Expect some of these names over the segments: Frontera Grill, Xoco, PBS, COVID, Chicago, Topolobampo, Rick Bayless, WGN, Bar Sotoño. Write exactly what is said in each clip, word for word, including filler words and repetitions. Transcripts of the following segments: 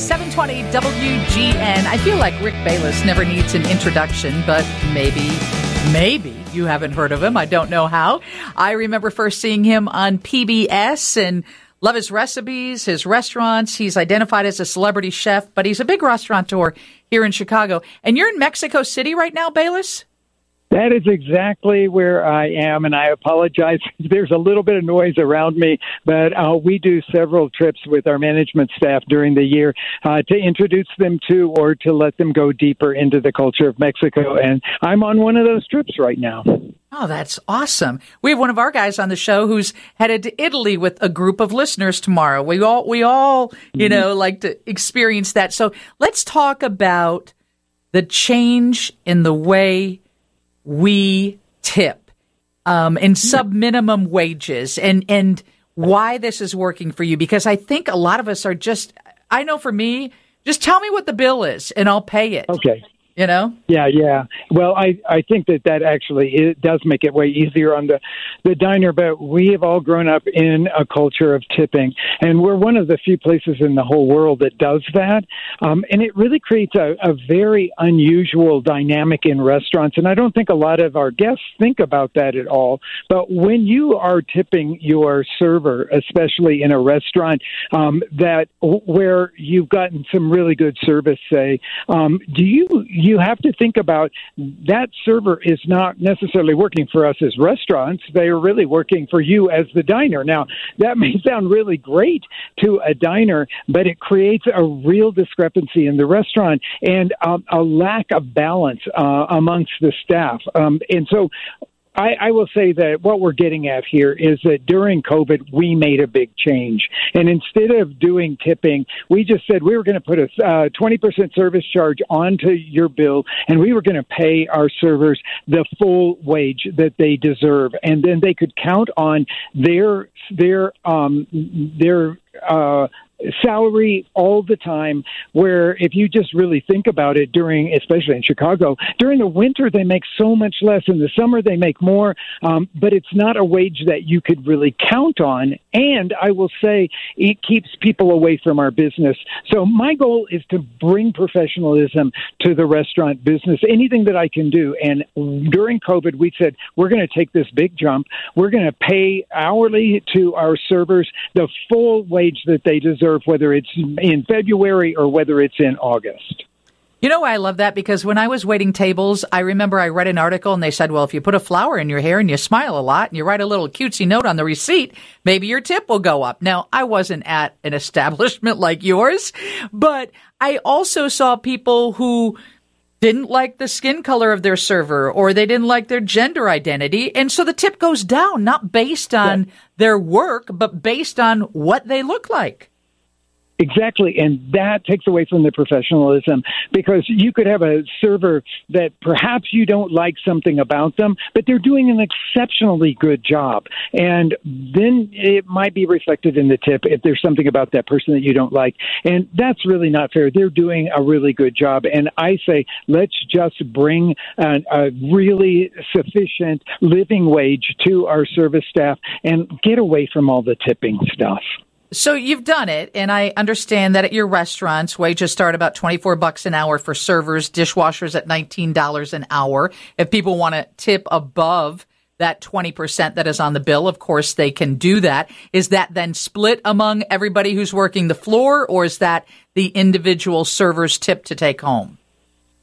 seven twenty W G N. I feel like Rick Bayless never needs an introduction, but maybe, maybe you haven't heard of him. I don't know how. I remember first seeing him on P B S and love his recipes, his restaurants. He's identified as a celebrity chef, but he's a big restaurateur here in Chicago. And you're in Mexico City right now, Bayless? That is exactly where I am, and I apologize. There's a little bit of noise around me, but uh, we do several trips with our management staff during the year uh, to introduce them to or to let them go deeper into the culture of Mexico, and I'm on one of those trips right now. Oh, that's awesome. We have one of our guys on the show who's headed to Italy with a group of listeners tomorrow. We all, we all, you mm-hmm. know, like to experience that. So let's talk about the change in the way we tip um, and sub-minimum wages and, and why this is working for you. Because I think a lot of us are just, I know for me, just tell me what the bill is and I'll pay it. Okay. You know? Yeah, yeah. Well, I, I think that that actually is, does make it way easier on the, the diner, but we have all grown up in a culture of tipping, and we're one of the few places in the whole world that does that. Um, and it really creates a, a very unusual dynamic in restaurants, and I don't think a lot of our guests think about that at all. But when you are tipping your server, especially in a restaurant um, that where you've gotten some really good service, say, um, do you, you You have to think about that server is not necessarily working for us as restaurants. They are really working for you as the diner. Now, that may sound really great to a diner, but it creates a real discrepancy in the restaurant and um, a lack of balance uh, amongst the staff. Um, and so I, I will say that what we're getting at here is that during COVID, we made a big change. And instead of doing tipping, we just said we were going to put a uh, twenty percent service charge onto your bill, and we were going to pay our servers the full wage that they deserve. And then they could count on their, their, um, their, uh, salary all the time, where if you just really think about it, during, especially in Chicago, during the winter, they make so much less. In the summer, they make more, um, but it's not a wage that you could really count on. And I will say it keeps people away from our business. So my goal is to bring professionalism to the restaurant business, anything that I can do. And during COVID, we said, we're going to take this big jump. We're going to pay hourly to our servers the full wage that they deserve, whether it's in February or whether it's in August. You know, I love that, because when I was waiting tables, I remember I read an article and they said, well, if you put a flower in your hair and you smile a lot and you write a little cutesy note on the receipt, maybe your tip will go up. Now, I wasn't at an establishment like yours, but I also saw people who didn't like the skin color of their server, or they didn't like their gender identity. And so the tip goes down, not based on yeah. their work, but based on what they look like. Exactly, and that takes away from the professionalism, because you could have a server that perhaps you don't like something about them, but they're doing an exceptionally good job, and then it might be reflected in the tip if there's something about that person that you don't like, and that's really not fair. They're doing a really good job, and I say let's just bring an, a really sufficient living wage to our service staff and get away from all the tipping stuff. So you've done it, and I understand that at your restaurants, wages start about twenty-four bucks an hour for servers, dishwashers at nineteen dollars an hour. If people want to tip above that twenty percent that is on the bill, of course, they can do that. Is that then split among everybody who's working the floor, or is that the individual server's tip to take home?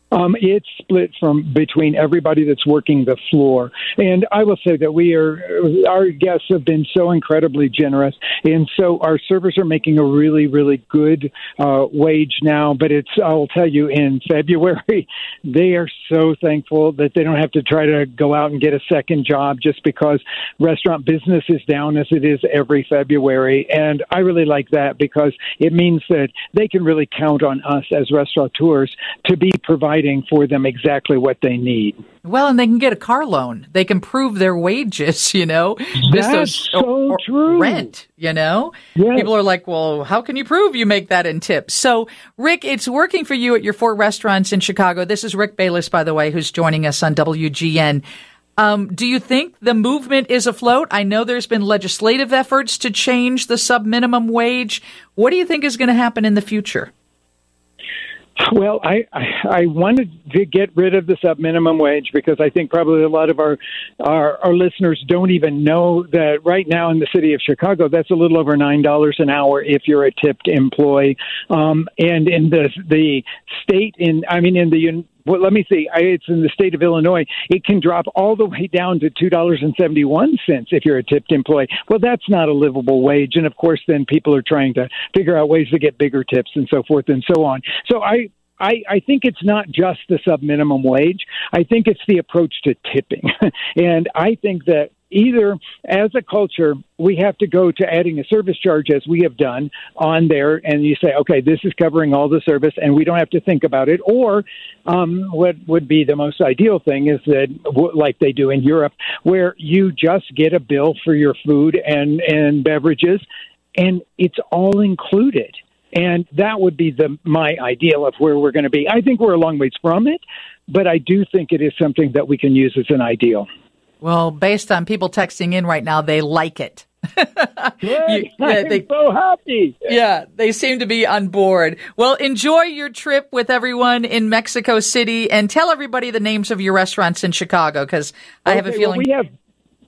Um, it's split from between everybody that's working the floor. And I will say that we are, our guests have been so incredibly generous. And so our servers are making a really, really good uh, wage now. But it's, I'll tell you, in February, they are so thankful that they don't have to try to go out and get a second job, just because restaurant business is down as it is every February. And I really like that, because it means that they can really count on us as restaurateurs to be providing for them exactly what they need. Well, and they can get a car loan. They can prove their wages, you know. That's Just a, so or, or true. Rent, you know. Yes. People are like, well, how can you prove you make that in tips? So, Rick, it's working for you at your four restaurants in Chicago. This is Rick Bayless, by the way, who's joining us on W G N. Um, do you think the movement is afloat? I know there's been legislative efforts to change the sub-minimum wage. What do you think is going to happen in the future? Well, I, I wanted to get rid of the sub-minimum wage because I think probably a lot of our, our our listeners don't even know that right now in the city of Chicago, that's a little over nine dollars an hour if you're a tipped employee. Um, and in the the state, in I mean, in the Well, let me see. It's in the state of Illinois. It can drop all the way down to two dollars and seventy-one cents if you're a tipped employee. Well, that's not a livable wage. And, of course, then people are trying to figure out ways to get bigger tips and so forth and so on. So I I, I think it's not just the sub-minimum wage. I think it's the approach to tipping. And I think that either as a culture, we have to go to adding a service charge, as we have done on there, and you say, okay, this is covering all the service, and we don't have to think about it. Or um, what would be the most ideal thing is that, like they do in Europe, where you just get a bill for your food and, and beverages, and it's all included. And that would be the my ideal of where we're going to be. I think we're a long ways from it, but I do think it is something that we can use as an ideal. Well, based on people texting in right now, they like it. Good. you, I'm they, so happy. Yeah, they seem to be on board. Well, enjoy your trip with everyone in Mexico City, and tell everybody the names of your restaurants in Chicago, because I okay, have a feeling... Well, we have-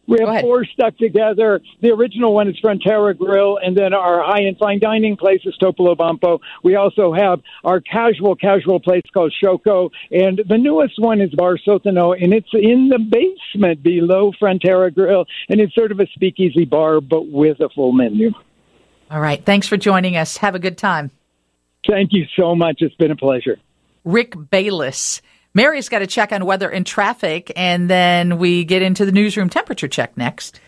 We have four stuck together. The original one is Frontera Grill, and then our high-end fine dining place is Topolobampo. We also have our casual, casual place called Xoco, and the newest one is Bar Sotoño, and it's in the basement below Frontera Grill, and it's sort of a speakeasy bar, but with a full menu. All right. Thanks for joining us. Have a good time. Thank you so much. It's been a pleasure. Rick Bayless. Mary's got a check on weather and traffic, and then we get into the newsroom temperature check next.